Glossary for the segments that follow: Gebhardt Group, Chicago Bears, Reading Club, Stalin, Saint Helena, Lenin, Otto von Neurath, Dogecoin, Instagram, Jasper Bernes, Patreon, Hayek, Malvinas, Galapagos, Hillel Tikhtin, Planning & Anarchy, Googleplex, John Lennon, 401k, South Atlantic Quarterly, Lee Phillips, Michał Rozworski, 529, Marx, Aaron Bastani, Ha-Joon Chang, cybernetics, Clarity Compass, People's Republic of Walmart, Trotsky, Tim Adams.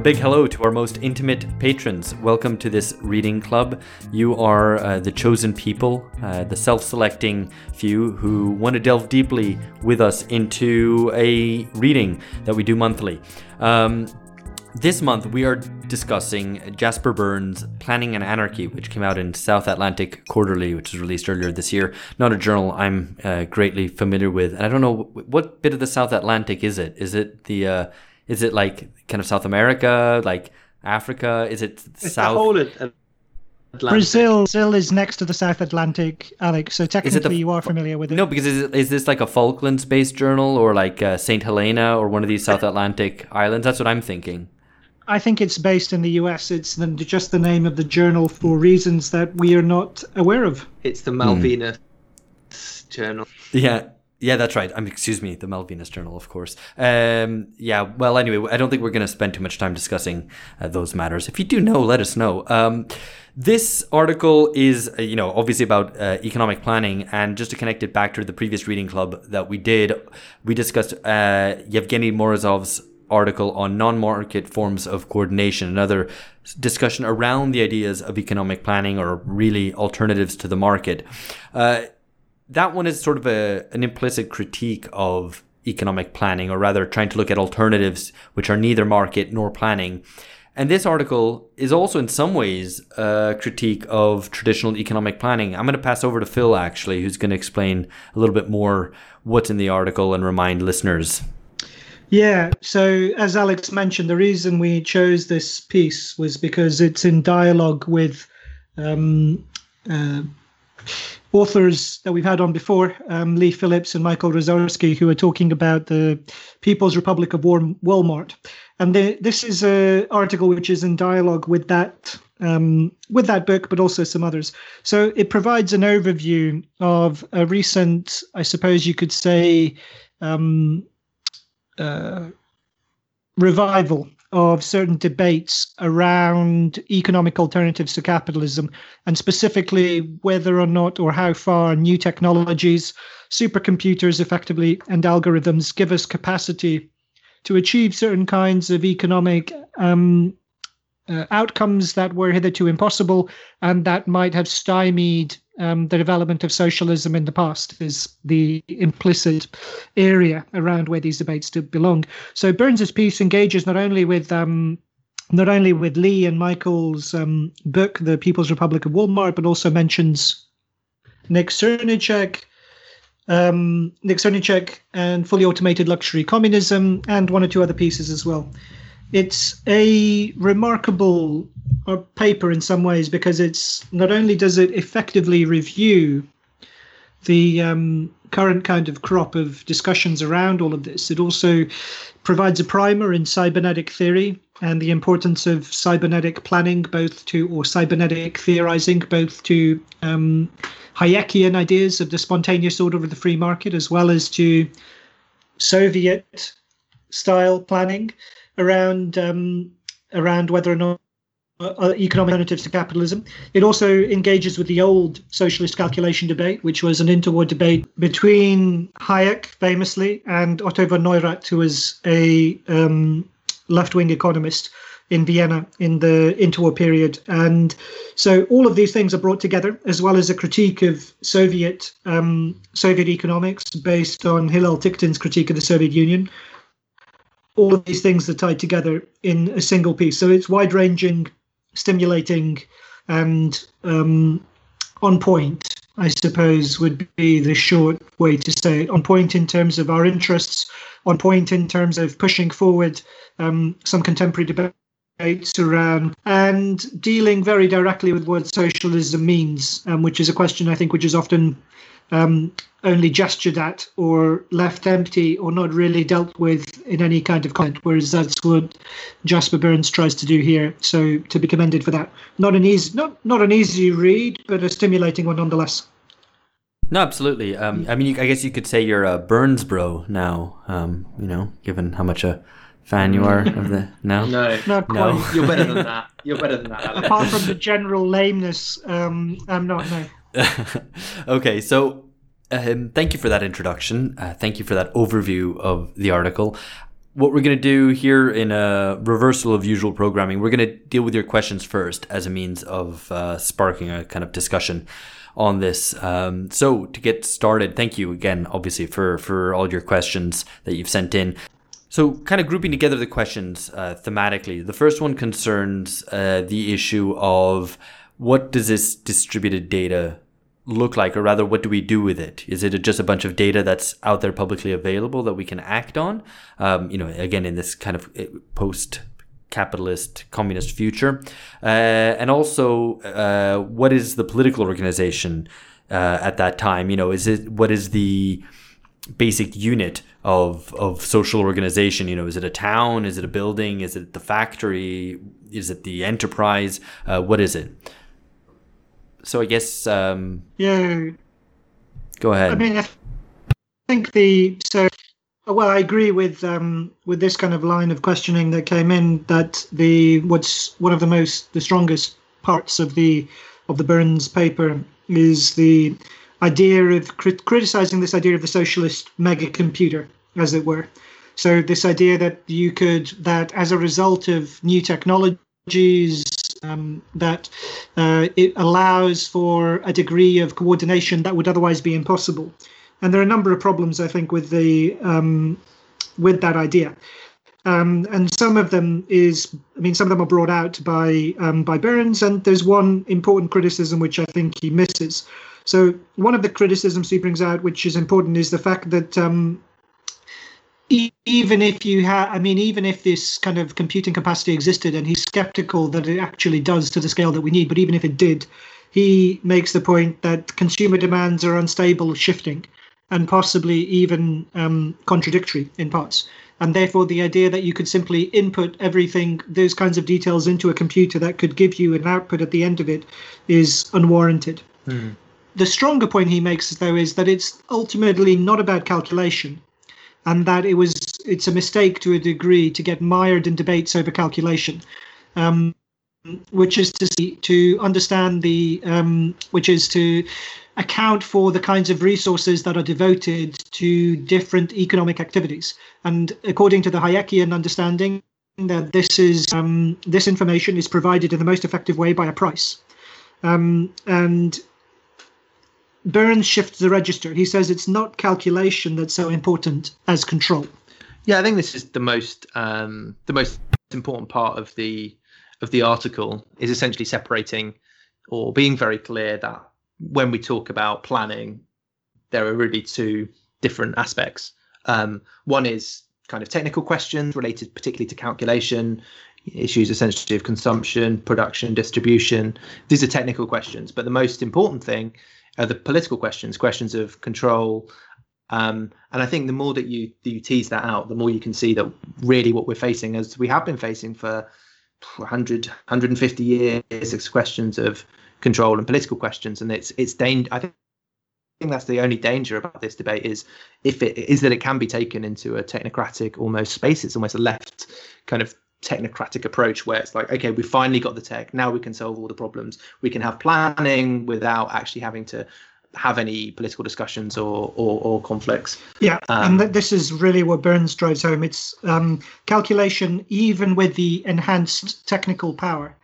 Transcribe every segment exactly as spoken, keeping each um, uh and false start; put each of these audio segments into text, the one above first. A big hello to our most intimate patrons. Welcome to this reading club. You are uh, the chosen people, uh, the self-selecting few who want to delve deeply with us into a reading that we do monthly. Um, This month, we are discussing Jasper Bernes' Planning and Anarchy, which came out in South Atlantic Quarterly, which was released earlier this year. Not a journal I'm uh, greatly familiar with. And I don't know, what bit of the South Atlantic is it? Is it the, uh, is it like kind of South America, like Africa? Is it it's South? The whole Atlantic. Brazil, Brazil is next to the South Atlantic, Alex, so technically the... you are familiar with it. No, because is, it, is this like a Falklands-based journal or like uh, Saint Helena or one of these South Atlantic islands? That's what I'm thinking. I think it's based in the U S. It's the, just the name of the journal for reasons that we are not aware of. It's the Malvinas mm. Journal. Yeah, yeah, that's right. I'm, excuse me, the Malvinas Journal, of course. Um, yeah, well, anyway, I don't think we're going to spend too much time discussing uh, those matters. If you do know, let us know. Um, this article is, you know, obviously about uh, economic planning, and just to connect it back to the previous reading club that we did, we discussed uh, Yevgeny Morozov's article on non-market forms of coordination, another discussion around the ideas of economic planning or really alternatives to the market. Uh, that one is sort of a, an implicit critique of economic planning, or rather trying to look at alternatives which are neither market nor planning. And this article is also in some ways a critique of traditional economic planning. I'm going to pass over to Phil, actually, who's going to explain a little bit more what's in the article and remind listeners. Yeah, so as Alex mentioned, the reason we chose this piece was because it's in dialogue with um, uh, authors that we've had on before, um, Lee Phillips and Michał Rozworski, who are talking about the People's Republic of Walmart. And they, this is an article which is in dialogue with that um, with that book, but also some others. So it provides an overview of a recent, I suppose you could say, um, Uh, revival of certain debates around economic alternatives to capitalism, and specifically whether or not or how far new technologies, supercomputers effectively, and algorithms give us capacity to achieve certain kinds of economic um, uh, outcomes that were hitherto impossible and that might have stymied Um, the development of socialism in the past, is the implicit area around where these debates do belong. So Bernes's piece engages not only with um, not only with Lee and Michael's um, book, The People's Republic of Walmart, but also mentions Nick Srnicek, um, Nick Srnicek and Fully Automated Luxury Communism, and one or two other pieces as well. It's a remarkable paper in some ways because it's not only does it effectively review the um, current kind of crop of discussions around all of this, it also provides a primer in cybernetic theory and the importance of cybernetic planning, both to, or cybernetic theorizing, both to um, Hayekian ideas of the spontaneous order of the free market, as well as to Soviet style planning around um, around whether or not uh, economic alternatives to capitalism. It also engages with the old socialist calculation debate, which was an interwar debate between Hayek, famously, and Otto von Neurath, who was a um, left-wing economist in Vienna in the interwar period. And so all of these things are brought together, as well as a critique of Soviet um, Soviet economics based on Hillel Tikhtin's critique of the Soviet Union. All of these things are tied together in a single piece. So it's wide-ranging, stimulating, and um, on point, I suppose, would be the short way to say it. On point in terms of our interests, on point in terms of pushing forward um, some contemporary debates around, and dealing very directly with what socialism means, um, which is a question, I think, which is often Um, only gestured at or left empty or not really dealt with in any kind of content, whereas that's what Jasper Bernes tries to do here. So to be commended for that. Not an easy, not not an easy read, but a stimulating one nonetheless. No, absolutely. Um, I mean, you, I guess you could say you're a Bernes bro now, um, you know, given how much a fan you are of the no no not quite. No. You're better than that. You're better than that. Alex. Apart from the general lameness, um, I'm not no. Okay, so um, thank you for that introduction. Uh, thank you for that overview of the article. what we're going to do here in a reversal of usual programming, we're going to deal with your questions first as a means of uh, sparking a kind of discussion on this. Um, so to get started, thank you again, obviously, for, for all your questions that you've sent in. So kind of grouping together the questions uh, thematically, the first one concerns uh, the issue of what does this distributed data look like, or rather, what do we do with it? Is it just a bunch of data that's out there publicly available that we can act on? Um, you know, again, in this kind of post-capitalist communist future. Uh, and also, uh, what is the political organization uh, at that time? You know, is it, what is the basic unit of of social organization? You know, is it a town? Is it a building? Is it the factory? Is it the enterprise? Uh, what is it? So I guess um, yeah. Go ahead. I mean, I think the so well, I agree with um, with this kind of line of questioning that came in, that the what's one of the most the strongest parts of the of the Bernes paper is the idea of crit- criticizing this idea of the socialist mega computer, as it were. So this idea that you could that as a result of new technologies. Um, that uh, it allows for a degree of coordination that would otherwise be impossible, and there are a number of problems I think with the um, with that idea, um, and some of them is I mean some of them are brought out by um, by Bernes, and there's one important criticism which I think he misses. So one of the criticisms he brings out, which is important, is the fact that um, even if you have, I mean, even if this kind of computing capacity existed, and he's skeptical that it actually does to the scale that we need, but even if it did, he makes the point that consumer demands are unstable, shifting, and possibly even um, contradictory in parts. And therefore, the idea that you could simply input everything, those kinds of details, into a computer that could give you an output at the end of it is unwarranted. Mm. The stronger point he makes, though, is that it's ultimately not about calculation. And that it was it's a mistake to a degree to get mired in debates over calculation, um, which is to see, to understand the um, which is to account for the kinds of resources that are devoted to different economic activities. And according to the Hayekian understanding, that this is um, this information is provided in the most effective way by a price, um, and. Bernes shifts the register. He says it's not calculation that's so important as control. Yeah, I think this is the most um, the most important part of the of the article, is essentially separating or being very clear that when we talk about planning, there are really two different aspects. Um, one is kind of technical questions related particularly to calculation, issues essentially of consumption, production, distribution. These are technical questions, but the most important thing are the political questions, questions of control. Um, and I think the more that you, that you tease that out, the more you can see that really what we're facing, as we have been facing for one hundred, one hundred fifty years, is questions of control and political questions. And it's it's dang- I think that's the only danger about this debate is if it is that it can be taken into a technocratic almost space. It's almost a left kind of technocratic approach where it's like, okay, we finally got the tech, now we can solve all the problems, we can have planning without actually having to have any political discussions or or, or conflicts. Yeah, um, and th- this is really what Bernes drives home. It's um, calculation, even with the enhanced technical power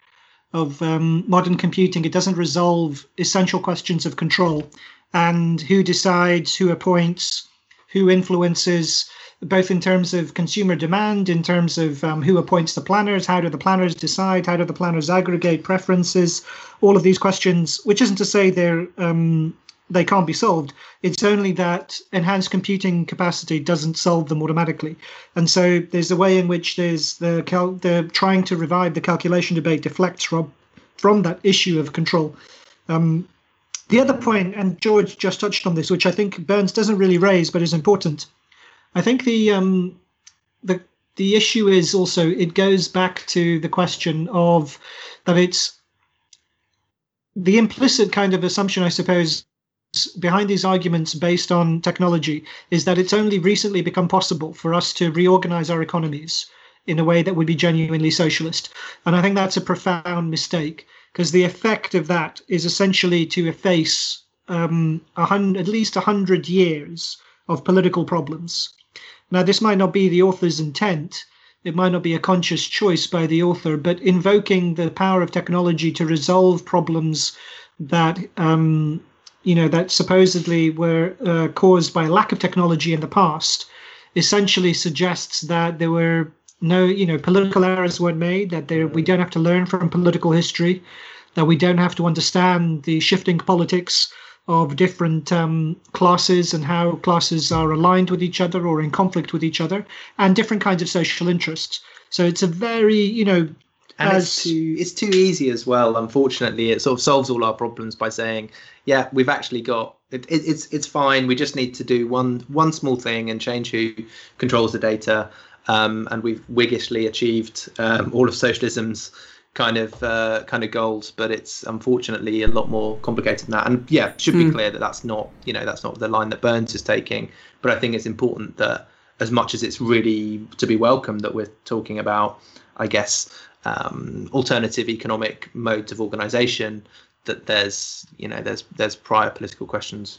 of um, modern computing, it doesn't resolve essential questions of control and who decides, who appoints, who influences, both in terms of consumer demand, in terms of um, who appoints the planners, how do the planners decide, how do the planners aggregate preferences, all of these questions, which isn't to say they're, um, they can't be solved. It's only that enhanced computing capacity doesn't solve them automatically. And so there's a way in which there's the, cal- the trying to revive the calculation debate deflects from, from that issue of control. Um, the other point, and George just touched on this, which I think Bernes doesn't really raise, but is important, I think the um, the the issue is also it goes back to the question of that it's the implicit kind of assumption, I suppose, behind these arguments based on technology is that it's only recently become possible for us to reorganize our economies in a way that would be genuinely socialist. And I think that's a profound mistake, because the effect of that is essentially to efface um, a hundred, at least one hundred years of political problems. Now, this might not be the author's intent. It might not be a conscious choice by the author, but invoking the power of technology to resolve problems that, um, you know, that supposedly were uh, caused by a lack of technology in the past, essentially suggests that there were no, you know, political errors weren't made, that there, we don't have to learn from political history, that we don't have to understand the shifting politics of different um, classes and how classes are aligned with each other or in conflict with each other, and different kinds of social interests. So it's a very, you know, and as it's too, it's too easy as well. Unfortunately, it sort of solves all our problems by saying, yeah, we've actually got it, it, it's it's fine. We just need to do one one small thing and change who controls the data, um, and we've wiggishly achieved um, all of socialism's kind of uh, kind of goals, but it's unfortunately a lot more complicated than that. And yeah, it should be mm. clear that that's not, you know, that's not the line that Bernes is taking. But I think it's important that, as much as it's really to be welcomed that we're talking about, I guess, um, alternative economic modes of organisation, that there's, you know, there's there's prior political questions.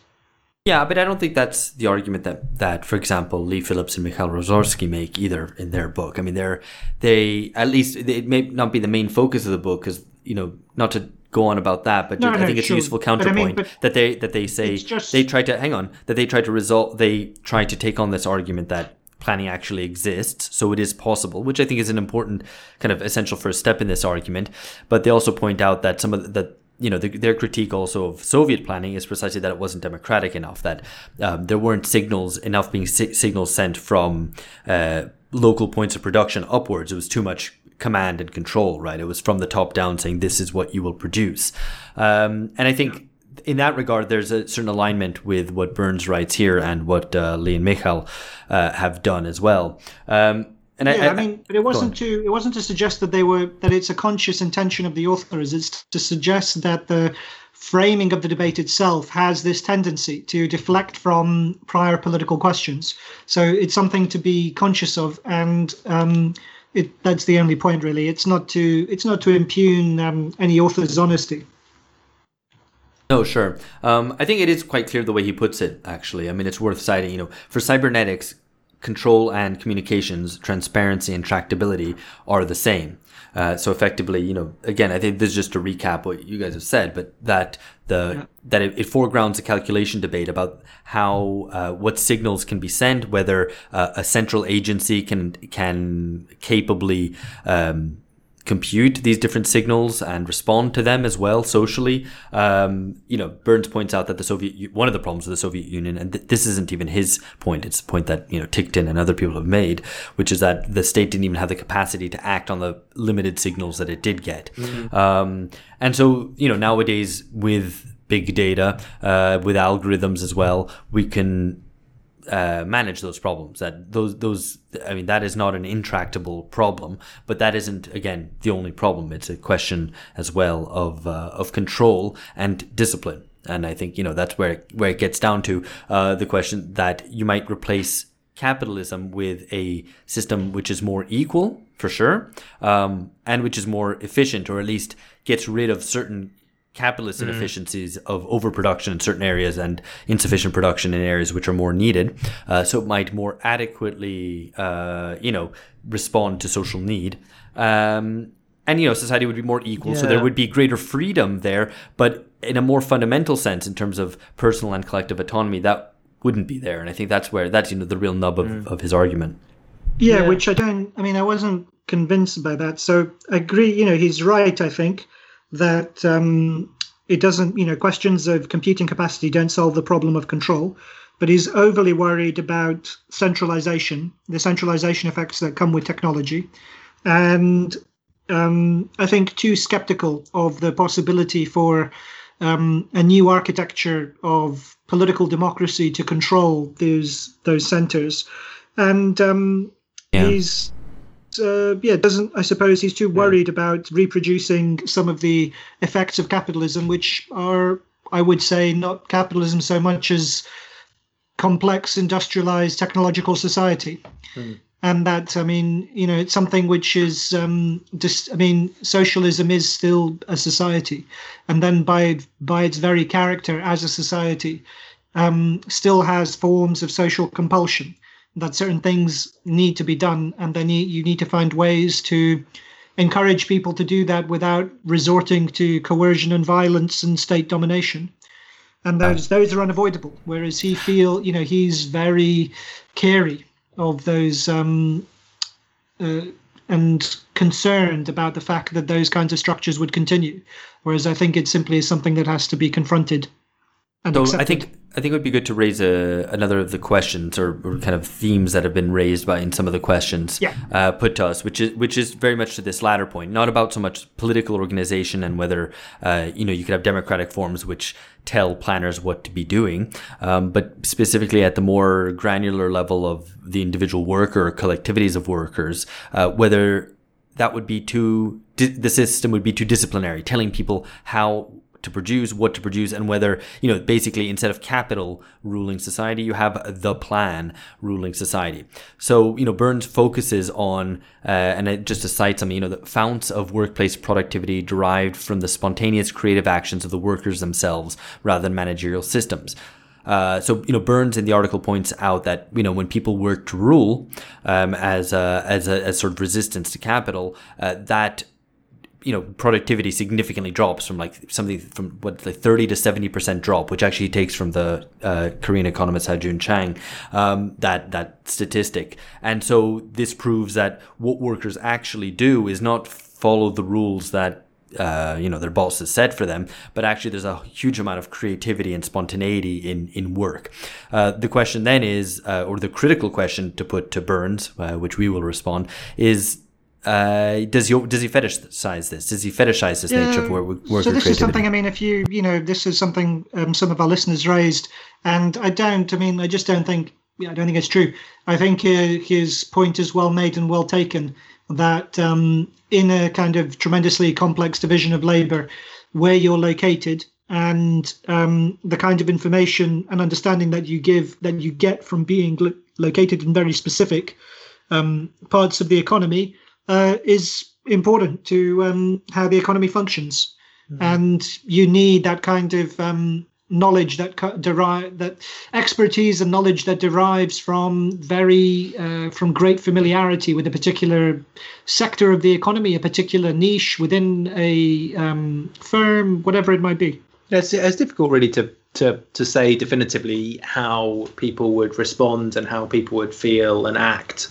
Yeah, but I don't think that's the argument that, that, for example, Lee Phillips and Michał Rozworski make either in their book. I mean, they're, they, at least, it may not be the main focus of the book, because, you know, not to go on about that, but no, I no, think it's sure. a useful counterpoint. I mean, that they that they say, just... they try to, hang on, that they try to resolve, they try to take on this argument that planning actually exists, so it is possible, which I think is an important kind of essential first step in this argument. But they also point out that some of the, that, you know, the, their critique also of Soviet planning is precisely that it wasn't democratic enough, that um, there weren't signals enough being si- signals sent from uh, local points of production upwards. It was too much command and control, right? It was from the top down saying, this is what you will produce. Um, and I think in that regard, there's a certain alignment with what Bernes writes here and what uh, Lee and Michał uh, have done as well. Um, And yeah, I, I, I mean, but it wasn't to it wasn't to suggest that they were that it's a conscious intention of the authors. It's to suggest that the framing of the debate itself has this tendency to deflect from prior political questions. So it's something to be conscious of, and um, it, that's the only point, really. It's not to it's not to impugn um, any author's honesty. No, sure. Um, I think it is quite clear the way he puts it. Actually, I mean, it's worth citing. You know, for cybernetics, control and communications, transparency and tractability are the same. Uh, so effectively, you know, again, I think this is just to recap what you guys have said, but that the yeah. that it, it foregrounds a calculation debate about how uh, what signals can be sent, whether uh, a central agency can can capably um, compute these different signals and respond to them as well socially. Um, you know, Bernes points out that the Soviet, one of the problems with the Soviet Union, and th- this isn't even his point, it's a point that, you know, Tikhtin and other people have made, which is that the state didn't even have the capacity to act on the limited signals that it did get. Mm-hmm. Um, and so, you know, nowadays with big data, uh, with algorithms as well, we can Uh, manage those problems. That those those I mean, that is not an intractable problem, but that isn't, again, the only problem. It's a question as well of uh, of control and discipline. And I think, you know, that's where it, where it gets down to uh, the question that you might replace capitalism with a system which is more equal, for sure, um, and which is more efficient, or at least gets rid of certain capitalist inefficiencies mm. of overproduction in certain areas and insufficient production in areas which are more needed. Uh, so it might more adequately, uh, you know, respond to social need. Um, and, you know, society would be more equal. Yeah. So there would be greater freedom there. But in a more fundamental sense, in terms of personal and collective autonomy, that wouldn't be there. And I think that's where that's, you know, the real nub of, mm. of his argument. Yeah, yeah, which I don't, I mean, I wasn't convinced by that. So I agree, you know, he's right, I think, that um, it doesn't, you know, questions of computing capacity don't solve the problem of control, but he's overly worried about centralization, the centralization effects that come with technology. And um, I think too skeptical of the possibility for um, a new architecture of political democracy to control those those centers. And um, yeah. he's... Uh, yeah, doesn't I suppose he's too worried yeah. about reproducing some of the effects of capitalism, which are, I would say, not capitalism so much as complex, industrialized, technological society. Mm. And that, I mean, you know, it's something which is, um, dis- I mean, socialism is still a society. And then by by its very character as a society, um, still has forms of social compulsion. that certain things need to be done, and then you need to find ways to encourage people to do that without resorting to coercion and violence and state domination. And those those are unavoidable. Whereas he feel, you know, he's very carey of those um, uh, and concerned about the fact that those kinds of structures would continue. Whereas I think it simply is something that has to be confronted and so accepted. I think I think it would be good to raise a, another of the questions or, or kind of themes that have been raised by in some of the questions yeah. uh, put to us, which is which is very much to this latter point, not about so much political organization and whether uh, you know you could have democratic forms which tell planners what to be doing, um, but specifically at the more granular level of the individual worker or collectivities of workers, uh, whether that would be too the system would be too disciplinary, telling people how to produce, what to produce, and whether, you know, basically instead of capital ruling society, you have the plan ruling society. So, you know, Bernes focuses on, uh, and just to cite something, you know, the founts of workplace productivity derived from the spontaneous creative actions of the workers themselves rather than managerial systems. Uh, so, you know, Bernes in the article points out that, you know, when people work to rule um, as, a, as a as sort of resistance to capital, uh, that you know, productivity significantly drops from like something from what like thirty to seventy percent drop, which actually takes from the uh, Korean economist Ha-Joon Chang, um, that that statistic. And so this proves that what workers actually do is not follow the rules that uh, you know their boss has set for them, but actually there's a huge amount of creativity and spontaneity in in work. Uh, the question then is, uh, or the critical question to put to Bernes, uh, which we will respond, is. Uh, does he does he fetishize this? Does he fetishize this yeah. nature of work? work so this creativity? Is something. I mean, if you you know, this is something um, some of our listeners raised, and I don't. I mean, I just don't think. I don't think it's true. I think uh, his point is well made and well taken. That um, in a kind of tremendously complex division of labor, where you're located and um, the kind of information and understanding that you give that you get from being lo- located in very specific um, parts of the economy. Uh, is important to um, how the economy functions, mm-hmm. and you need that kind of um, knowledge that co- derive that expertise and knowledge that derives from very uh, from great familiarity with a particular sector of the economy, a particular niche within a um, firm, whatever it might be. It's, it's difficult, really, to, to to say definitively how people would respond and how people would feel and act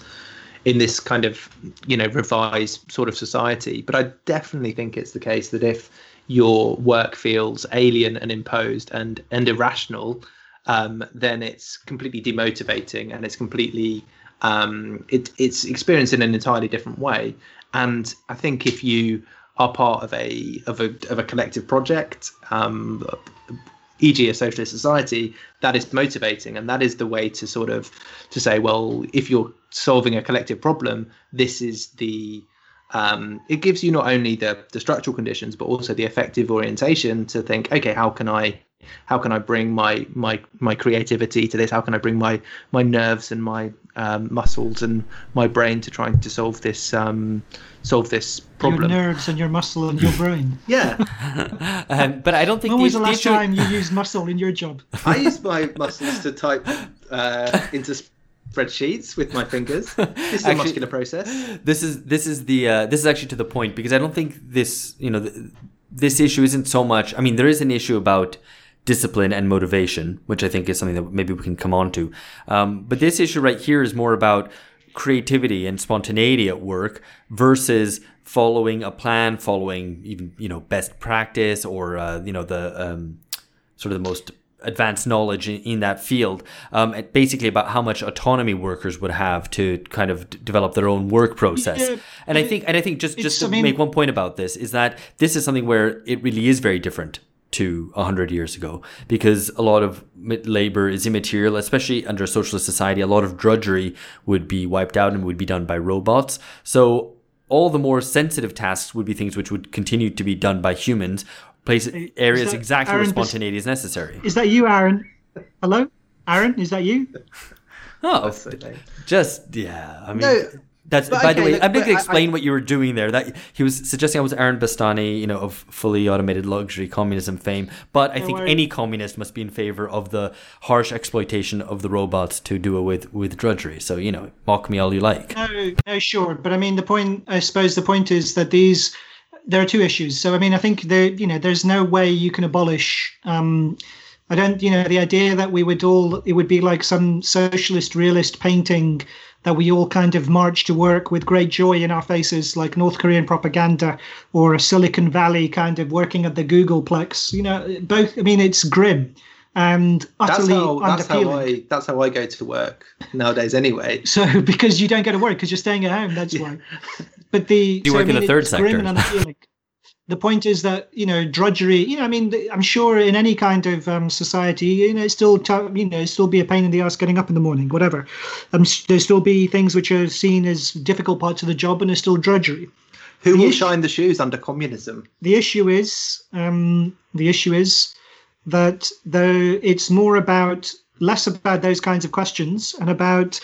in this kind of, you know, revised sort of society. But I definitely think it's the case that if your work feels alien and imposed and, and irrational, um, then it's completely demotivating and it's completely, um, it, it's experienced in an entirely different way. And I think if you are part of a, of a, of a collective project, um, for example, a socialist society, that is motivating, and that is the way to sort of to say, well, if you're solving a collective problem, this is the um it gives you not only the the structural conditions but also the effective orientation to think, okay, how can I how can I bring my my my creativity to this, how can I bring my my nerves and my um, muscles and my brain to trying to solve this um solve this problem. Your nerves and your muscle and your brain. Yeah. um, but I don't think... When was the last issue... time you used muscle in your job? I used my muscles to type uh, into spreadsheets with my fingers. This is actually a muscular process. This is this is the uh, this is actually to the point, because I don't think this, you know, th- this issue isn't so much... I mean, there is an issue about discipline and motivation, which I think is something that maybe we can come on to. Um, but this issue right here is more about creativity and spontaneity at work versus following a plan, following even, you know, best practice or, uh, you know, the um, sort of the most advanced knowledge in, in that field. Um, basically about how much autonomy workers would have to kind of d- develop their own work process. Yeah, and I think, and I think just, just to I mean, make one point about this is that this is something where it really is very different to one hundred years ago, because a lot of labor is immaterial, especially under a socialist society. A lot of drudgery would be wiped out and would be done by robots. So all the more sensitive tasks would be things which would continue to be done by humans, places, areas that, exactly Aaron, where spontaneity is, is necessary. Is that you, Aaron? Hello? Aaron, is that you? Oh, just, yeah. I mean, no, That's, but by okay, the way, look, I'm going to explain I, what you were doing there. That he was suggesting I was Aaron Bastani, you know, of fully automated luxury communism fame. But I think any communist must be in favor of the harsh exploitation of the robots to do away with, with drudgery. So, you know, mock me all you like. No, no, sure. But I mean, the point, I suppose the point is that these, there are two issues. So, I mean, I think there, you know, there's no way you can abolish, um, I don't, you know, the idea that we would all, it would be like some socialist realist painting that we all kind of march to work with great joy in our faces, like North Korean propaganda or a Silicon Valley kind of working at the Googleplex. You know, both, I mean, it's grim and utterly that's how, unappealing. That's how, I, that's how I go to work nowadays anyway. So, because you don't go to work because you're staying at home, that's yeah. why. But the, you so, work I mean, in the third sector. Grim and unappealing. The point is that, you know, drudgery, you know, I mean, I'm sure in any kind of um, society, you know, it's still, t- you know, still be a pain in the ass getting up in the morning, whatever. Um, there'll still be things which are seen as difficult parts of the job and are still drudgery. Who the will issue, shine the shoes under communism? The issue is, um, the issue is that though it's more about, less about those kinds of questions and about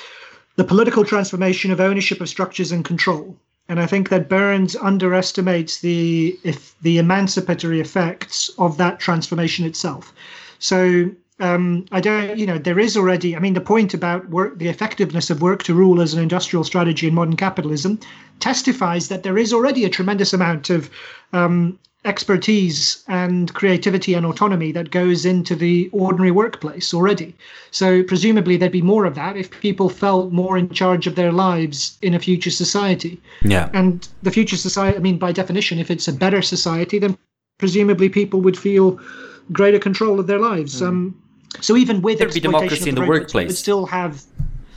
the political transformation of ownership of structures and control. And I think that Bernes underestimates the if the emancipatory effects of that transformation itself. So um, I don't, you know, there is already, I mean, the point about work, the effectiveness of work to rule as an industrial strategy in modern capitalism testifies that there is already a tremendous amount of um, expertise and creativity and autonomy that goes into the ordinary workplace already. So presumably there'd be more of that if people felt more in charge of their lives in a future society. Yeah. And the future society, I mean, by definition, if it's a better society, then presumably people would feel greater control of their lives. Mm. Um, so even with there'd be democracy in the workplace, would still have.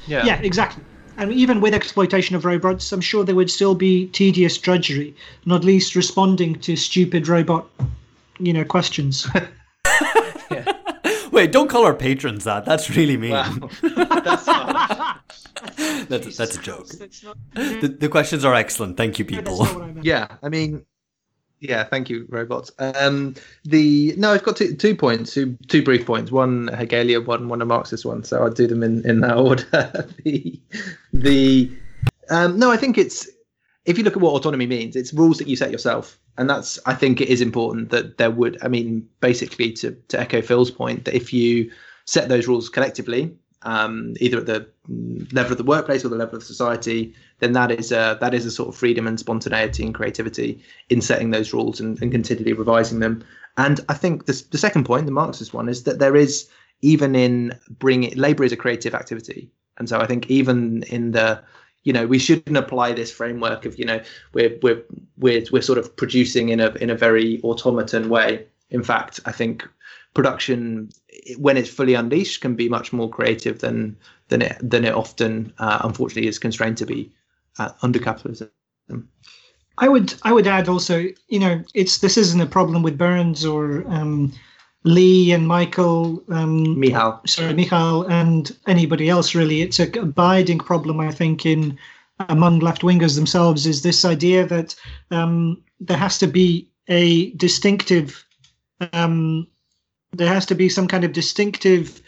Yeah. Yeah. Exactly. And even with exploitation of robots, I'm sure there would still be tedious drudgery, not least responding to stupid robot, you know, questions. Yeah. Wait, don't call our patrons that. That's really mean. Wow. That's, that's, that's a joke. That's not... the, the questions are excellent. Thank you, people. No, I yeah, I mean, yeah, thank you, robots. Um, the no, I've got two, two points, two, two brief points. One Hegelian one, one a Marxist one. So I'll do them in, in that order. the the um, no, I think it's if you look at what autonomy means, it's rules that you set yourself, and that's I think it is important that there would. I mean, basically to to echo Phil's point that if you set those rules collectively, um, either at the level of the workplace or the level of society, then that is a, that is a sort of freedom and spontaneity and creativity in setting those rules and, and continually revising them. And I think this, the second point, the Marxist one, is that there is, even in bringing, labour is a creative activity. And so I think even in the, you know, we shouldn't apply this framework of, you know, we're we're we're we're sort of producing in a in a very automaton way. In fact, I think production, when it's fully unleashed, can be much more creative than than it than it often, uh, unfortunately, is constrained to be uh, under capitalism. I would I would add also, you know, it's this isn't a problem with Bernes or um, Lee and Michael, um, Michał, sorry, Michał, and anybody else really. It's a abiding problem, I think, in among left wingers themselves, is this idea that um, there has to be a distinctive. Um, There has to be some kind of distinctive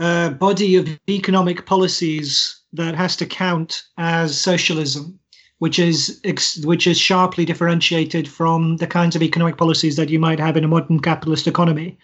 uh, body of economic policies that has to count as socialism, which is ex- which is sharply differentiated from the kinds of economic policies that you might have in a modern capitalist economy,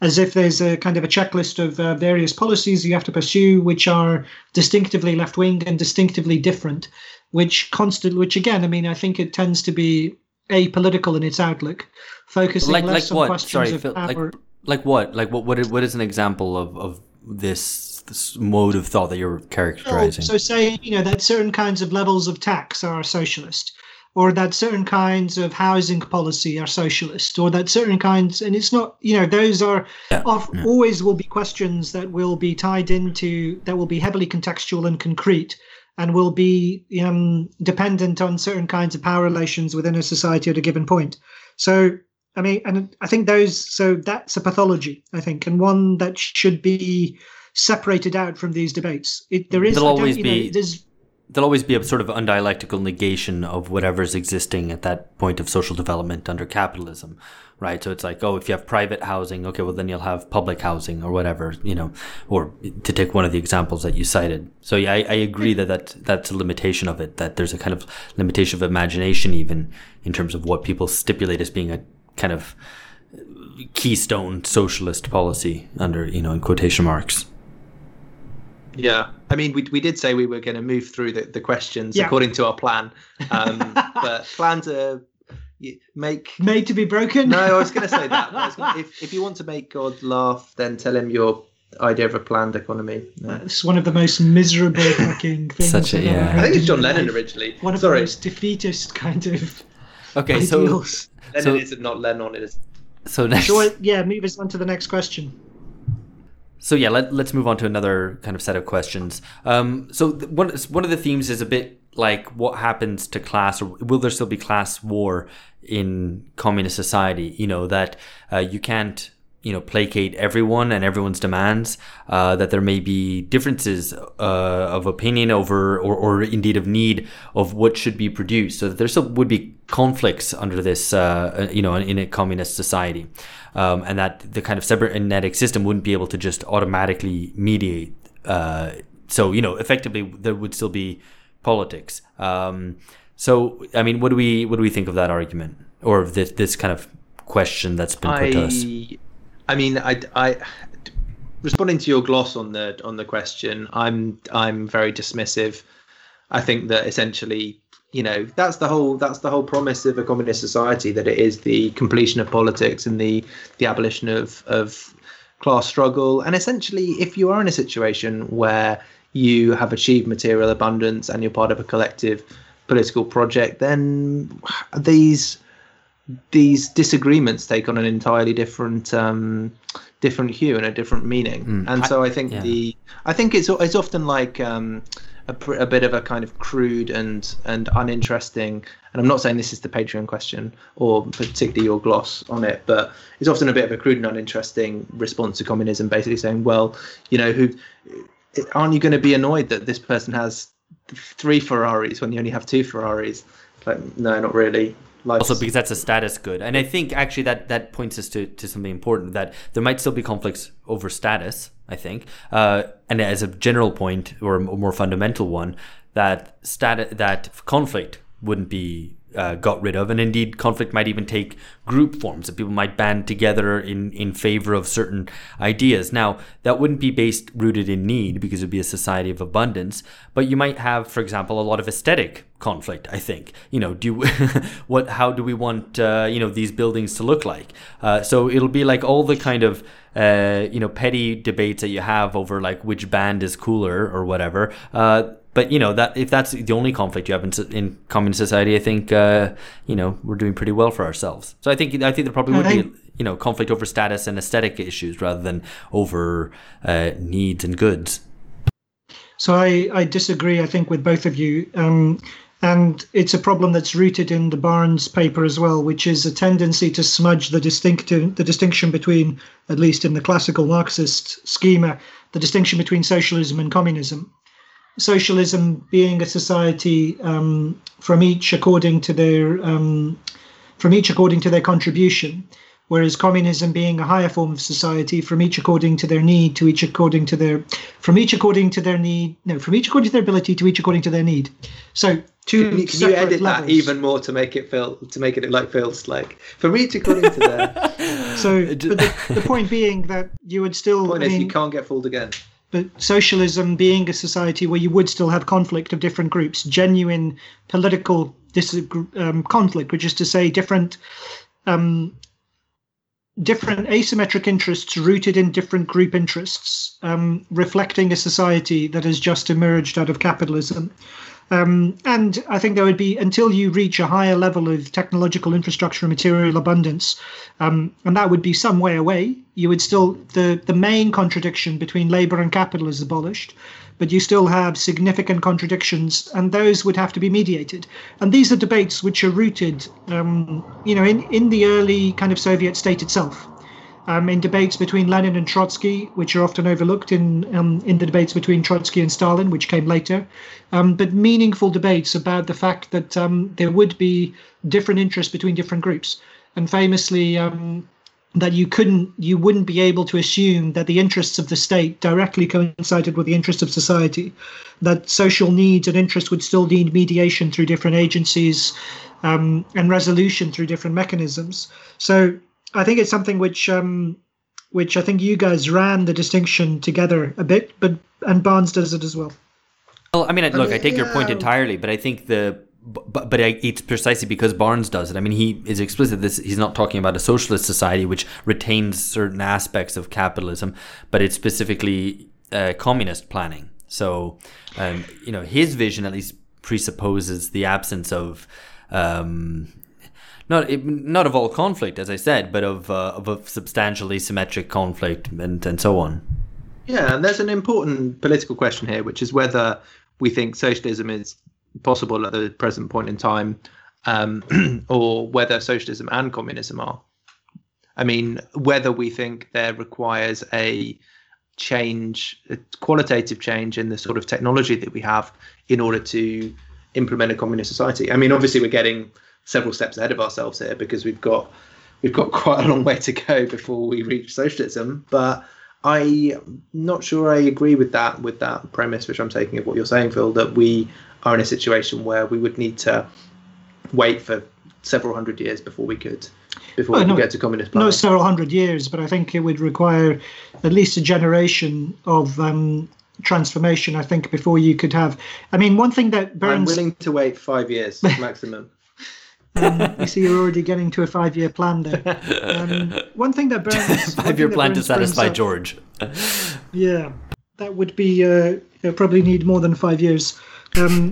as if there's a kind of a checklist of uh, various policies you have to pursue, which are distinctively left-wing and distinctively different, which constant, which again, I mean, I think it tends to be apolitical in its outlook, focusing like, less like on what? questions Sorry, of Phil, power. Like- Like what? Like what? What is, what is an example of, of this, this mode of thought that you're characterizing? So, say you know that certain kinds of levels of tax are socialist, or that certain kinds of housing policy are socialist, or that certain kinds, and it's not you know those are yeah. Off, yeah. always will be questions that will be tied into that will be heavily contextual and concrete, and will be um, dependent on certain kinds of power relations within a society at a given point. So. I mean, and I think those, so that's a pathology, I think, and one that should be separated out from these debates. It, there is, there'll always know, be, there's, there'll always be a sort of undialectical negation of whatever's existing at that point of social development under capitalism, right? So it's like, oh, if you have private housing, okay, well, then you'll have public housing or whatever, you know, or to take one of the examples that you cited. So yeah, I, I agree that, that that's a limitation of it, that there's a kind of limitation of imagination even in terms of what people stipulate as being a kind of keystone socialist policy under, you know, in quotation marks. Yeah, I mean, we we did say we were going to move through the, the questions yeah. according to our plan, um, but plans are make made to be broken. No, I was going to say that. I was gonna, if if you want to make God laugh, then tell him your idea of a planned economy. No. It's one of the most miserable fucking things. Such a, yeah. I think it's John Lennon life. Originally. One of Sorry. the most defeatist kind of okay. Ideals. So Lennon so, isn't not Lennon. It is. So next, sure, yeah, move us on to the next question. So yeah, let, let's move on to another kind of set of questions. Um, so th- one one of the themes is a bit like what happens to class, or will there still be class war in communist society? You know, that uh, you can't, you know, placate everyone and everyone's demands, uh, that there may be differences uh, of opinion over, or, or indeed of need of what should be produced. So that there still would be conflicts under this, uh, you know, in a communist society, um, and that the kind of cybernetic system wouldn't be able to just automatically mediate. Uh, so, you know, effectively there would still be politics. Um, so, I mean, what do we what do we think of that argument, or of this this kind of question that's been put I... to us? I mean, I, I, responding to your gloss on the on the question, I'm I'm very dismissive. I think that essentially, you know, that's the whole that's the whole promise of a communist society, that it is the completion of politics and the the abolition of of class struggle. And essentially, if you are in a situation where you have achieved material abundance and you're part of a collective political project, then these. These disagreements take on an entirely different, um, different hue and a different meaning. Mm, and so I think I, yeah. the, I think it's it's often like um, a, a bit of a kind of crude and and uninteresting. And I'm not saying this is the Patreon question or particularly your gloss on it, but it's often a bit of a crude and uninteresting response to communism, basically saying, well, you know, who aren't you going to be annoyed that this person has three Ferraris when you only have two Ferraris? Like, no, not really. Life. Also, because that's a status good. And I think actually that, that points us to, to something important, that there might still be conflicts over status, I think. Uh, and as a general point, or a more fundamental one, that stat- that conflict wouldn't be uh, got rid of. And indeed, conflict might even take group forms, that people might band together in, in favor of certain ideas. Now, that wouldn't be based rooted in need, because it would be a society of abundance. But you might have, for example, a lot of aesthetic conflict, I think. You know, do what? How do we want uh, you know, these buildings to look like? Uh, so it'll be like all the kind of uh, you know, petty debates that you have over like which band is cooler or whatever. Uh, but you know, that if that's the only conflict you have in, in common society, I think uh, you know, we're doing pretty well for ourselves. So I think I think there probably would I... be you know, conflict over status and aesthetic issues rather than over uh, needs and goods. So I, I disagree, I think, with both of you. Um, And it's a problem that's rooted in the Barnes paper as well, which is a tendency to smudge the distinctive, the distinction between, at least in the classical Marxist schema, the distinction between socialism and communism. Socialism being a society um, from each according to their um, from each according to their contribution, whereas communism being a higher form of society, from each according to their need, to each according to their, from each according to their need, no, from each according to their ability, to each according to their need. So two can you, can you edit levels. That even more to make it feel, to make it like feels like from each according to their. So but the, the point being that you would still. The point I mean, is you can't get fooled again. But socialism being a society where you would still have conflict of different groups, genuine political disagre- um, conflict, which is to say different. Um, Different asymmetric interests rooted in different group interests, um, reflecting a society that has just emerged out of capitalism. Um, and I think there would be, until you reach a higher level of technological infrastructure and material abundance, um, and that would be some way away, you would still, the, the main contradiction between labor and capital is abolished, but you still have significant contradictions, and those would have to be mediated. And these are debates which are rooted, um, you know, in, in the early kind of Soviet state itself. um, in debates between Lenin and Trotsky, which are often overlooked in um, in the debates between Trotsky and Stalin, which came later, um, but meaningful debates about the fact that um, there would be different interests between different groups, and famously um, that you couldn't, you wouldn't be able to assume that the interests of the state directly coincided with the interests of society, that social needs and interests would still need mediation through different agencies um, and resolution through different mechanisms. So I think it's something which, um, which I think you guys ran the distinction together a bit, but and Barnes does it as well. Well, I mean, look, I, mean, I take yeah. your point entirely, but I think the But, but it's precisely because Barnes does it. I mean, he is explicit. This he's not talking about a socialist society which retains certain aspects of capitalism, but it's specifically uh, communist planning. So, um, you know, his vision at least presupposes the absence of um, not not of all conflict, as I said, but of uh, of a substantial asymmetric conflict and and so on. Yeah, and there's an important political question here, which is whether we think socialism is possible at the present point in time, um, or whether socialism and communism are. I mean, whether we think there requires a change, a qualitative change in the sort of technology that we have in order to implement a communist society. I mean, obviously, we're getting several steps ahead of ourselves here because we've got we've got quite a long way to go before we reach socialism. But I'm not sure I agree with that with that premise, which I'm taking of what you're saying, Phil, that we are in a situation where we would need to wait for several hundred years before we could before oh, we could no, get to communist planning. No, several hundred years, but I think it would require at least a generation of um, transformation, I think, before you could have. I mean, one thing that Bernes... I'm willing to wait five years maximum. um, you see, you're already getting to a five-year plan there. Um, one thing that Bernes... five-year plan to satisfy up, George. Yeah, that would be... Uh, you'll probably need more than five years. Um,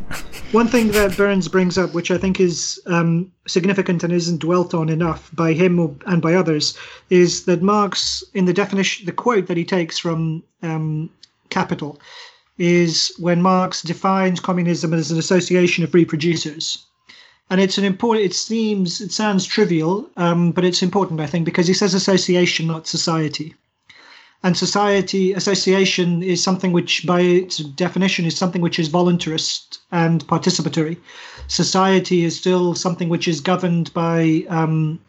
one thing that Bernes brings up, which I think is um, significant and isn't dwelt on enough by him or, and by others, is that Marx, in the definition, the quote that he takes from um, Capital, is when Marx defines communism as an association of free producers. And it's an important, it seems, it sounds trivial, um, but it's important, I think, because he says association, not society. And society association is something which, by its definition, is something which is voluntarist and participatory. Society is still something which is governed by um,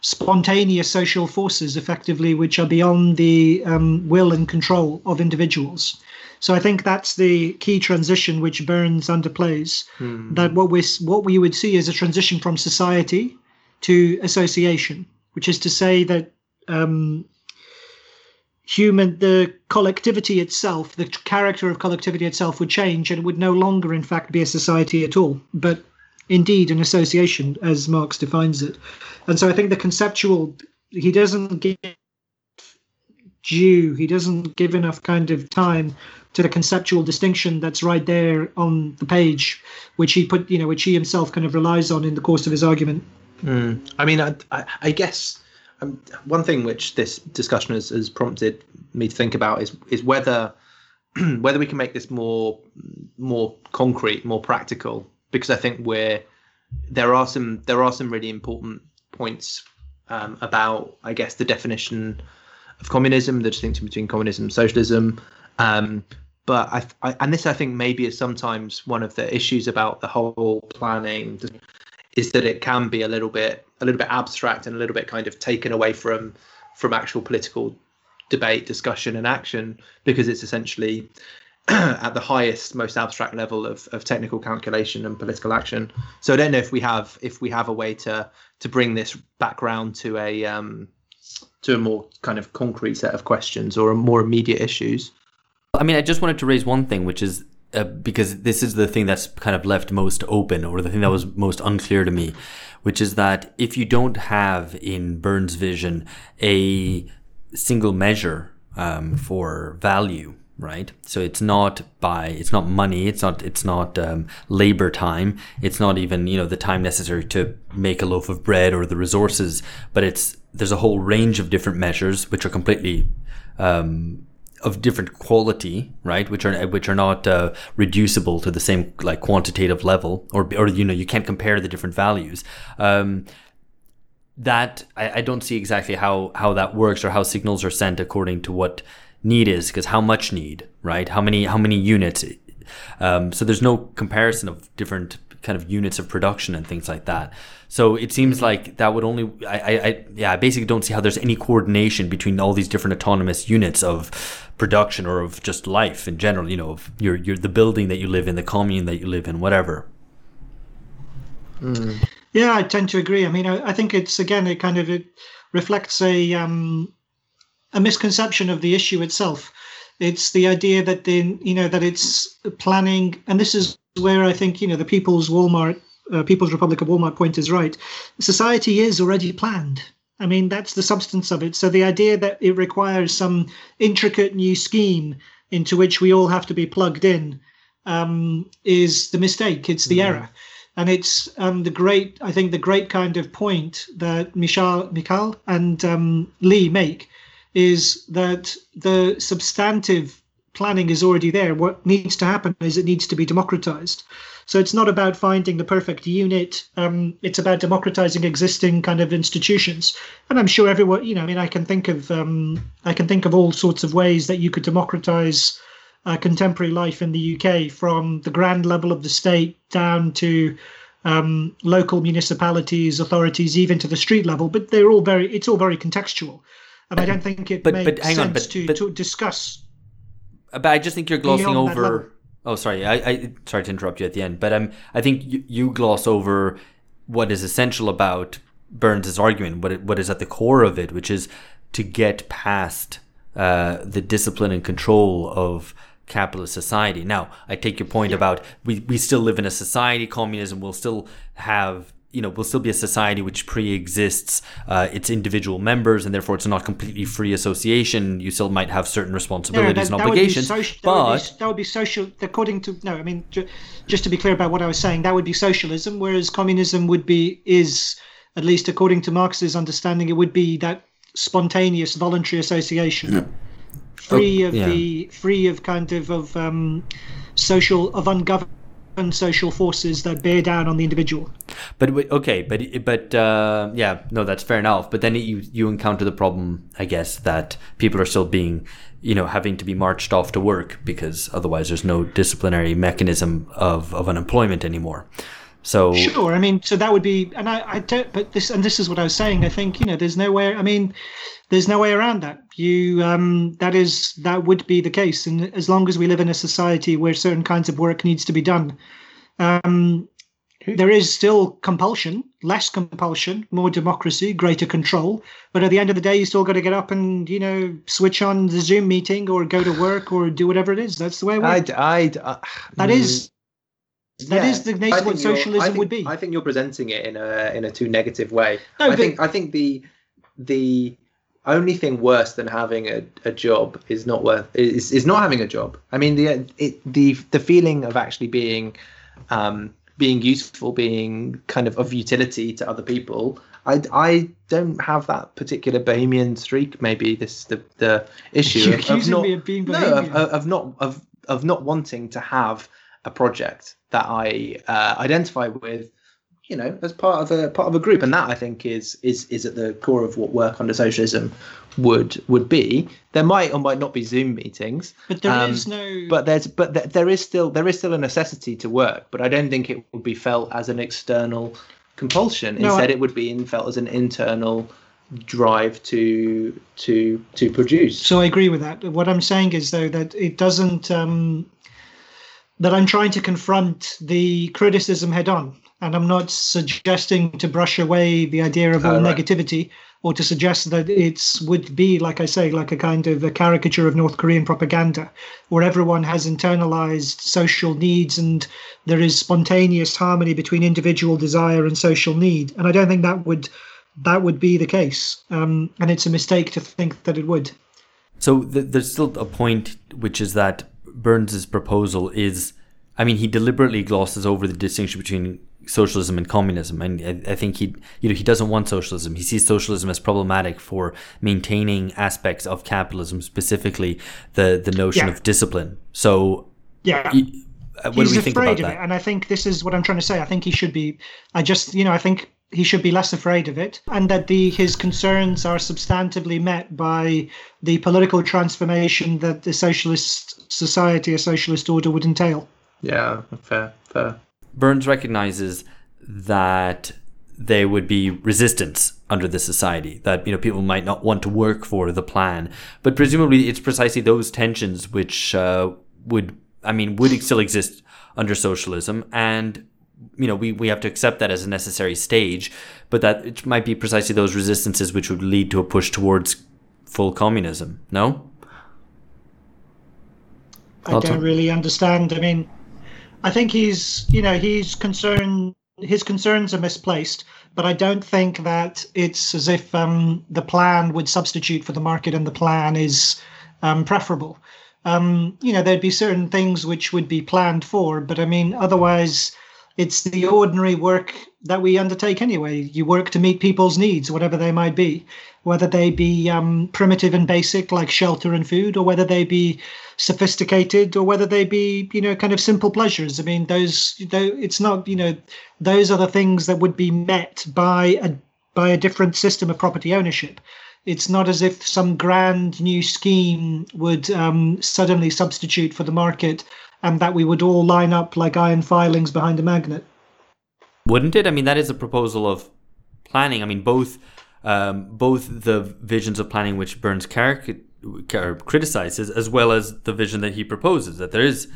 spontaneous social forces, effectively, which are beyond the um, will and control of individuals. So I think that's the key transition which Bernes underplays. Hmm. That what we what we would see is a transition from society to association, which is to say that. Um, Human, the collectivity itself, the character of collectivity itself would change and would no longer, in fact, be a society at all, but indeed an association as Marx defines it. And so I think the conceptual, he doesn't give due, he doesn't give enough kind of time to the conceptual distinction that's right there on the page, which he put, you know, which he himself kind of relies on in the course of his argument. Mm. I mean, I, I, I guess. Um, one thing which this discussion has, has prompted me to think about is is whether whether we can make this more more concrete, more practical. Because I think we're there are some there are some really important points um, about, I guess, the definition of communism, the distinction between communism and socialism. Um, but I, I and this I think maybe is sometimes one of the issues about the whole planning is that it can be a little bit. a little bit abstract and a little bit kind of taken away from from actual political debate, discussion and action, because it's essentially at the highest, most abstract level of, of technical calculation and political action. So I don't know if we have if we have a way to to bring this back round to a um, to a more kind of concrete set of questions or a more immediate issues. I mean, I just wanted to raise one thing, which is Uh, because this is the thing that's kind of left most open, or the thing that was most unclear to me, which is that if you don't have in Bernes' vision a single measure um, for value, right? So it's not by, it's not money, it's not, it's not um, labor time, it's not even, you know, the time necessary to make a loaf of bread or the resources, but it's, there's a whole range of different measures which are completely, um, of different quality, right? Which are which are not uh, reducible to the same like quantitative level, or or you know you can't compare the different values. Um, that I, I don't see exactly how, how that works or how signals are sent according to what need is, because how much need, right? How many how many units? Um, so there's no comparison of different kind of units of production and things like that. So it seems like that would only, I, I, I yeah, I basically don't see how there's any coordination between all these different autonomous units of production or of just life in general, you know, of your, your, the building that you live in, the commune that you live in, whatever. Mm. Yeah, I tend to agree. I mean, I, I think it's, again, it kind of it reflects a um, a misconception of the issue itself. It's the idea that the, you know, that it's planning, and this is where I think, you know, the People's Walmart, uh, People's Republic of Walmart point is right. Society is already planned. I mean, that's the substance of it. So the idea that it requires some intricate new scheme into which we all have to be plugged in um, is the mistake. It's the mm-hmm. error. And it's um, the great, I think the great kind of point that Michał, Michał and um, Lee make is that the substantive planning is already there. What needs to happen is it needs to be democratized. So it's not about finding the perfect unit. Um, it's about democratizing existing kind of institutions. And I'm sure everyone, you know, I mean, I can think of, um, I can think of all sorts of ways that you could democratize uh, contemporary life in the U K, from the grand level of the state down to um, local municipalities, authorities, even to the street level. But they're all very, it's all very contextual. And I don't think it but, makes but, hang sense on, but, to, but, to discuss. But I just think you're glossing over. Oh, sorry. I, I sorry to interrupt you at the end, but I'm. I think you, you gloss over what is essential about Bernes' argument. What it, what is at the core of it, which is to get past uh, the discipline and control of capitalist society. Now, I take your point yeah. about we, we still live in a society. Communism will still have. You know, will still be a society which pre-exists uh, its individual members, and therefore it's not completely free association. You still might have certain responsibilities no, that, and obligations. That would be social, but that would be, that would be social, according to no. I mean, ju- just to be clear about what I was saying, that would be socialism, whereas communism would be is, at least according to Marx's understanding, it would be that spontaneous, voluntary association, yeah. free oh, of yeah. the free of kind of of um, social of ungoverned. And social forces that bear down on the individual. But okay, but but uh, yeah, no, that's fair enough. But then you you encounter the problem, I guess, that people are still being, you know, having to be marched off to work because otherwise there's no disciplinary mechanism of, of unemployment anymore. So sure, I mean, so that would be, and I, I don't, but this and this is what I was saying. I think you know, there's no way. I mean, there's no way around that. You um, that is that would be the case, and as long as we live in a society where certain kinds of work needs to be done, um, there is still compulsion, less compulsion, more democracy, greater control. But at the end of the day, you still got to get up and you know switch on the Zoom meeting or go to work or do whatever it is. That's the way it works. I'd, I'd, uh, that is. That yeah, is the nature of what socialism think, would be. I think you're presenting it in a in a too negative way. No, I but, think I think the the only thing worse than having a, a job is not worth is is not having a job. I mean the it, the the feeling of actually being um, being useful, being kind of of utility to other people. I, I don't have that particular Bahamian streak. Maybe this is the the issue you're of, accusing of not me of being Bahamian. No, of, of, of not of of not wanting to have a project that I uh, identify with, you know, as part of a part of a group, and that I think is is is at the core of what work under socialism would would be. There might or might not be Zoom meetings, but there um, is no. But there's but th- there is still there is still a necessity to work, but I don't think it would be felt as an external compulsion. No, Instead, I... it would be in, felt as an internal drive to to to produce. So I agree with that. What I'm saying is though that it doesn't. Um... that I'm trying to confront the criticism head on. And I'm not suggesting to brush away the idea of all uh, right. negativity or to suggest that it's would be, like I say, like a kind of a caricature of North Korean propaganda where everyone has internalized social needs and there is spontaneous harmony between individual desire and social need. And I don't think that would that would be the case. Um, and it's a mistake to think that it would. So th- there's still a point, which is that Bernes' proposal is, I mean, he deliberately glosses over the distinction between socialism and communism, and I, I think he, you know, he doesn't want socialism. He sees socialism as problematic for maintaining aspects of capitalism, specifically the the notion yeah. of discipline. So, yeah, he, what He's do we think about that? He's afraid of it, and I think this is what I'm trying to say. I think he should be. I just, you know, I think he should be less afraid of it, and that the, his concerns are substantively met by the political transformation that the socialist society, a socialist order would entail. Yeah, fair, fair. Bernes recognizes that there would be resistance under the society, that, you know, people might not want to work for the plan, but presumably it's precisely those tensions which uh, would, I mean, would still exist under socialism, and you know, we, we have to accept that as a necessary stage, but that it might be precisely those resistances which would lead to a push towards full communism. No? I don't really understand. I mean, I think he's, you know, he's concerned, his concerns are misplaced, but I don't think that it's as if um, the plan would substitute for the market and the plan is um, preferable. Um, you know, there'd be certain things which would be planned for, but I mean, otherwise, it's the ordinary work that we undertake anyway. You work to meet people's needs, whatever they might be, whether they be um, primitive and basic like shelter and food, or whether they be sophisticated, or whether they be, you know, kind of simple pleasures. I mean, those, though, it's not, you know, those are the things that would be met by a, by a different system of property ownership. It's not as if some grand new scheme would um, suddenly substitute for the market, and that we would all line up like iron filings behind a magnet. Wouldn't it? I mean, that is a proposal of planning. I mean, both um, both the visions of planning which Bernes caric- car- criticizes, as well as the vision that he proposes, that there is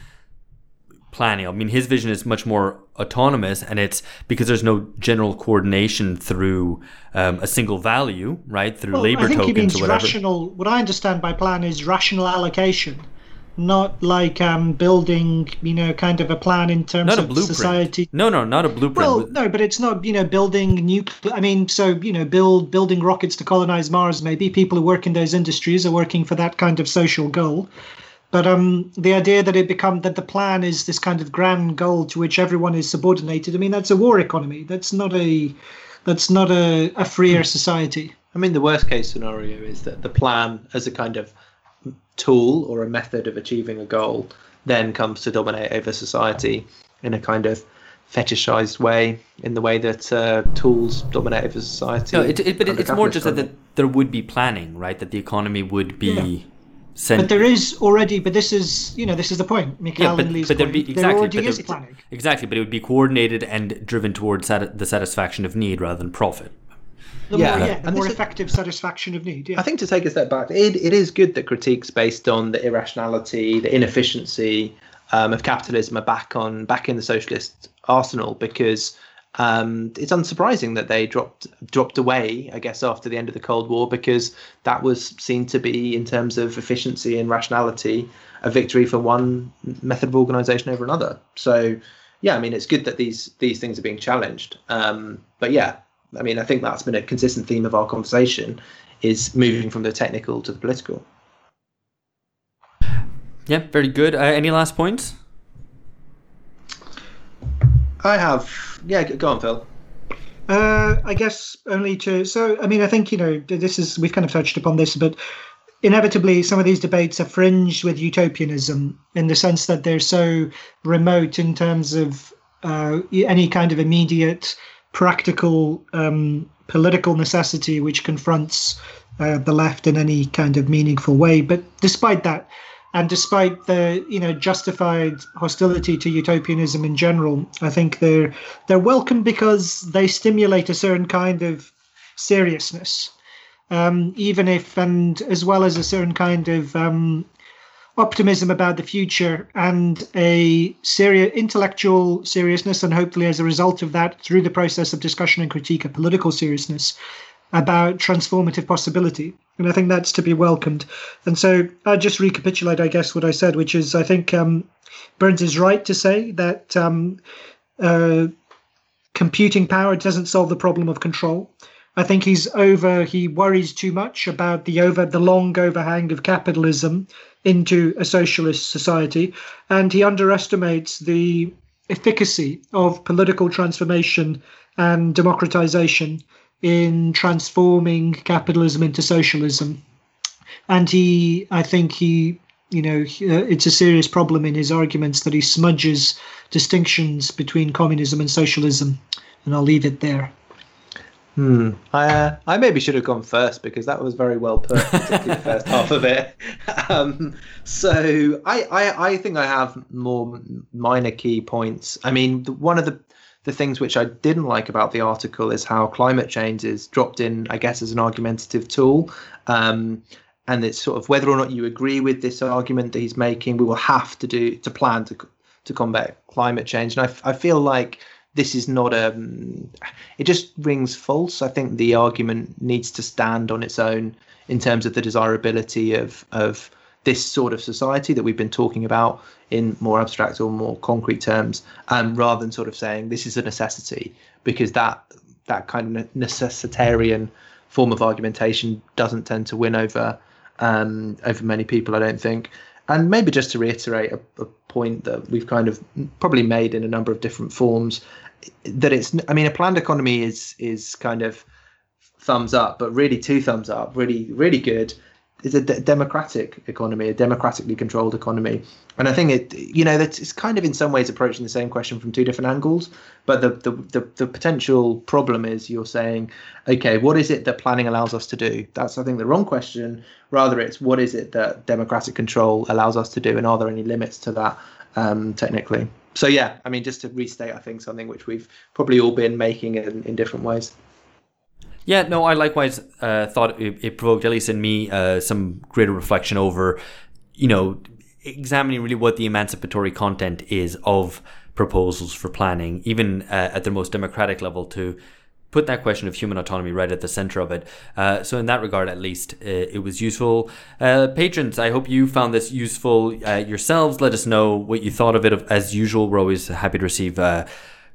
planning. I mean, his vision is much more autonomous, and it's because there's no general coordination through um, a single value, right? Through well, labor I think tokens he means or whatever. Rational, what I understand by plan is rational allocation. Not like um, building, you know, kind of a plan in terms of society. No, no, not a blueprint. Well, no, but it's not, you know, building nuclear. I mean, so, you know, build building rockets to colonize Mars. Maybe people who work in those industries are working for that kind of social goal. But um, the idea that it become that the plan is this kind of grand goal to which everyone is subordinated. I mean, that's a war economy. That's not a, that's not a, a freer society. I mean, the worst case scenario is that the plan as a kind of tool or a method of achieving a goal then comes to dominate over society in a kind of fetishized way, in the way that uh, tools dominate over society. No, it, it, but it's more just that, that there would be planning, right? That the economy would be. Yeah. Sent- but there is already. But this is, you know, this is the point. Michał yeah, but, and Lee's but point. Be, exactly, there already but there, is planning. Exactly, but it would be coordinated and driven towards sati- the satisfaction of need rather than profit. The yeah, more, yeah, the and more effective is, satisfaction of need. Yeah. I think to take a step back, it, it is good that critiques based on the irrationality, the inefficiency um, of capitalism are back on back in the socialist arsenal, because um, it's unsurprising that they dropped dropped away, I guess, after the end of the Cold War, because that was seen to be, in terms of efficiency and rationality, a victory for one method of organisation over another. So, yeah, I mean, it's good that these these things are being challenged. Um, but yeah. I mean, I think that's been a consistent theme of our conversation, is moving from the technical to the political. Yeah, very good. Uh, any last points? I have. Yeah, go on, Phil. Uh, I guess only to... So, I mean, I think, you know, this is... We've kind of touched upon this, but inevitably some of these debates are fringed with utopianism in the sense that they're so remote in terms of uh, any kind of immediate... practical um, political necessity which confronts uh, the left in any kind of meaningful way. But despite that, and despite the, you know, justified hostility to utopianism in general, I think they're they're welcome because they stimulate a certain kind of seriousness, um, even if, and as well as a certain kind of um, optimism about the future, and a serious intellectual seriousness, and hopefully as a result of that, through the process of discussion and critique, of political seriousness about transformative possibility. And I think that's to be welcomed. And so I'll just recapitulate, I guess, what I said, which is, I think um, Bernes is right to say that um, uh, computing power doesn't solve the problem of control. I think he's over, he worries too much about the over, the long overhang of capitalism into a socialist society, and he underestimates the efficacy of political transformation and democratization in transforming capitalism into socialism. And he, I think he, you know, it's a serious problem in his arguments that he smudges distinctions between communism and socialism, and I'll leave it there. Hmm. I uh, I maybe should have gone first because that was very well put, particularly the first half of it. Um, so I, I I think I have more minor key points. I mean, one of the the things which I didn't like about the article is how climate change is dropped in, I guess, as an argumentative tool. Um, and it's sort of whether or not you agree with this argument that he's making, we will have to do to plan to to combat climate change. And I, I feel like this is not a, um, it just rings false. I think the argument needs to stand on its own in terms of the desirability of of this sort of society that we've been talking about in more abstract or more concrete terms, um, rather than sort of saying this is a necessity, because that that kind of necessitarian form of argumentation doesn't tend to win over um, over many people, I don't think. And maybe just to reiterate a, a point that we've kind of probably made in a number of different forms, that it's, I mean, a planned economy is is kind of thumbs up, but really two thumbs up, really, really good. It's a d- democratic economy, a democratically controlled economy. And I think it, you know, that it's kind of in some ways approaching the same question from two different angles. But the, the, the, the potential problem is you're saying, OK, what is it that planning allows us to do? That's, I think, the wrong question. Rather, it's what is it that democratic control allows us to do? And are there any limits to that um, technically? So, yeah, I mean, just to restate, I think, something which we've probably all been making in, in different ways. Yeah, no, I likewise uh, thought it, it provoked, at least in me, uh, some greater reflection over, you know, examining really what the emancipatory content is of proposals for planning, even uh, at the most democratic level, to put that question of human autonomy right at the center of it. Uh, so in that regard, at least, uh, it was useful. Uh, patrons, I hope you found this useful uh, yourselves. Let us know what you thought of it. As usual, we're always happy to receive uh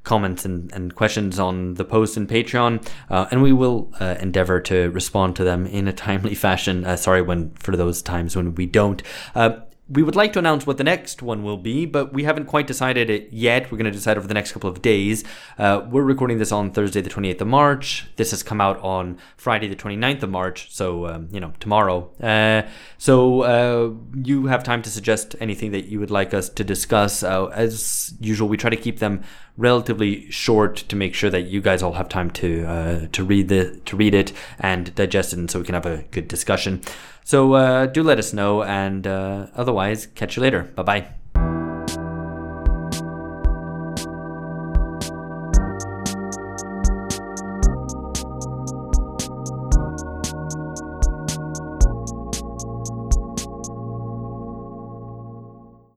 comments and, and questions on the post and Patreon, uh, and we will uh, endeavor to respond to them in a timely fashion. Uh, sorry when for those times when we don't. Uh, we would like to announce what the next one will be, but we haven't quite decided it yet. We're going to decide over the next couple of days. Uh, we're recording this on Thursday, the twenty-eighth of March. This has come out on Friday, the twenty-ninth of March. So, um, you know, tomorrow. Uh, so uh, you have time to suggest anything that you would like us to discuss. Uh, as usual, we try to keep them relatively short to make sure that you guys all have time to uh, to read the to read it and digest it, and so we can have a good discussion. So uh, do let us know, and uh, otherwise, catch you later. Bye bye.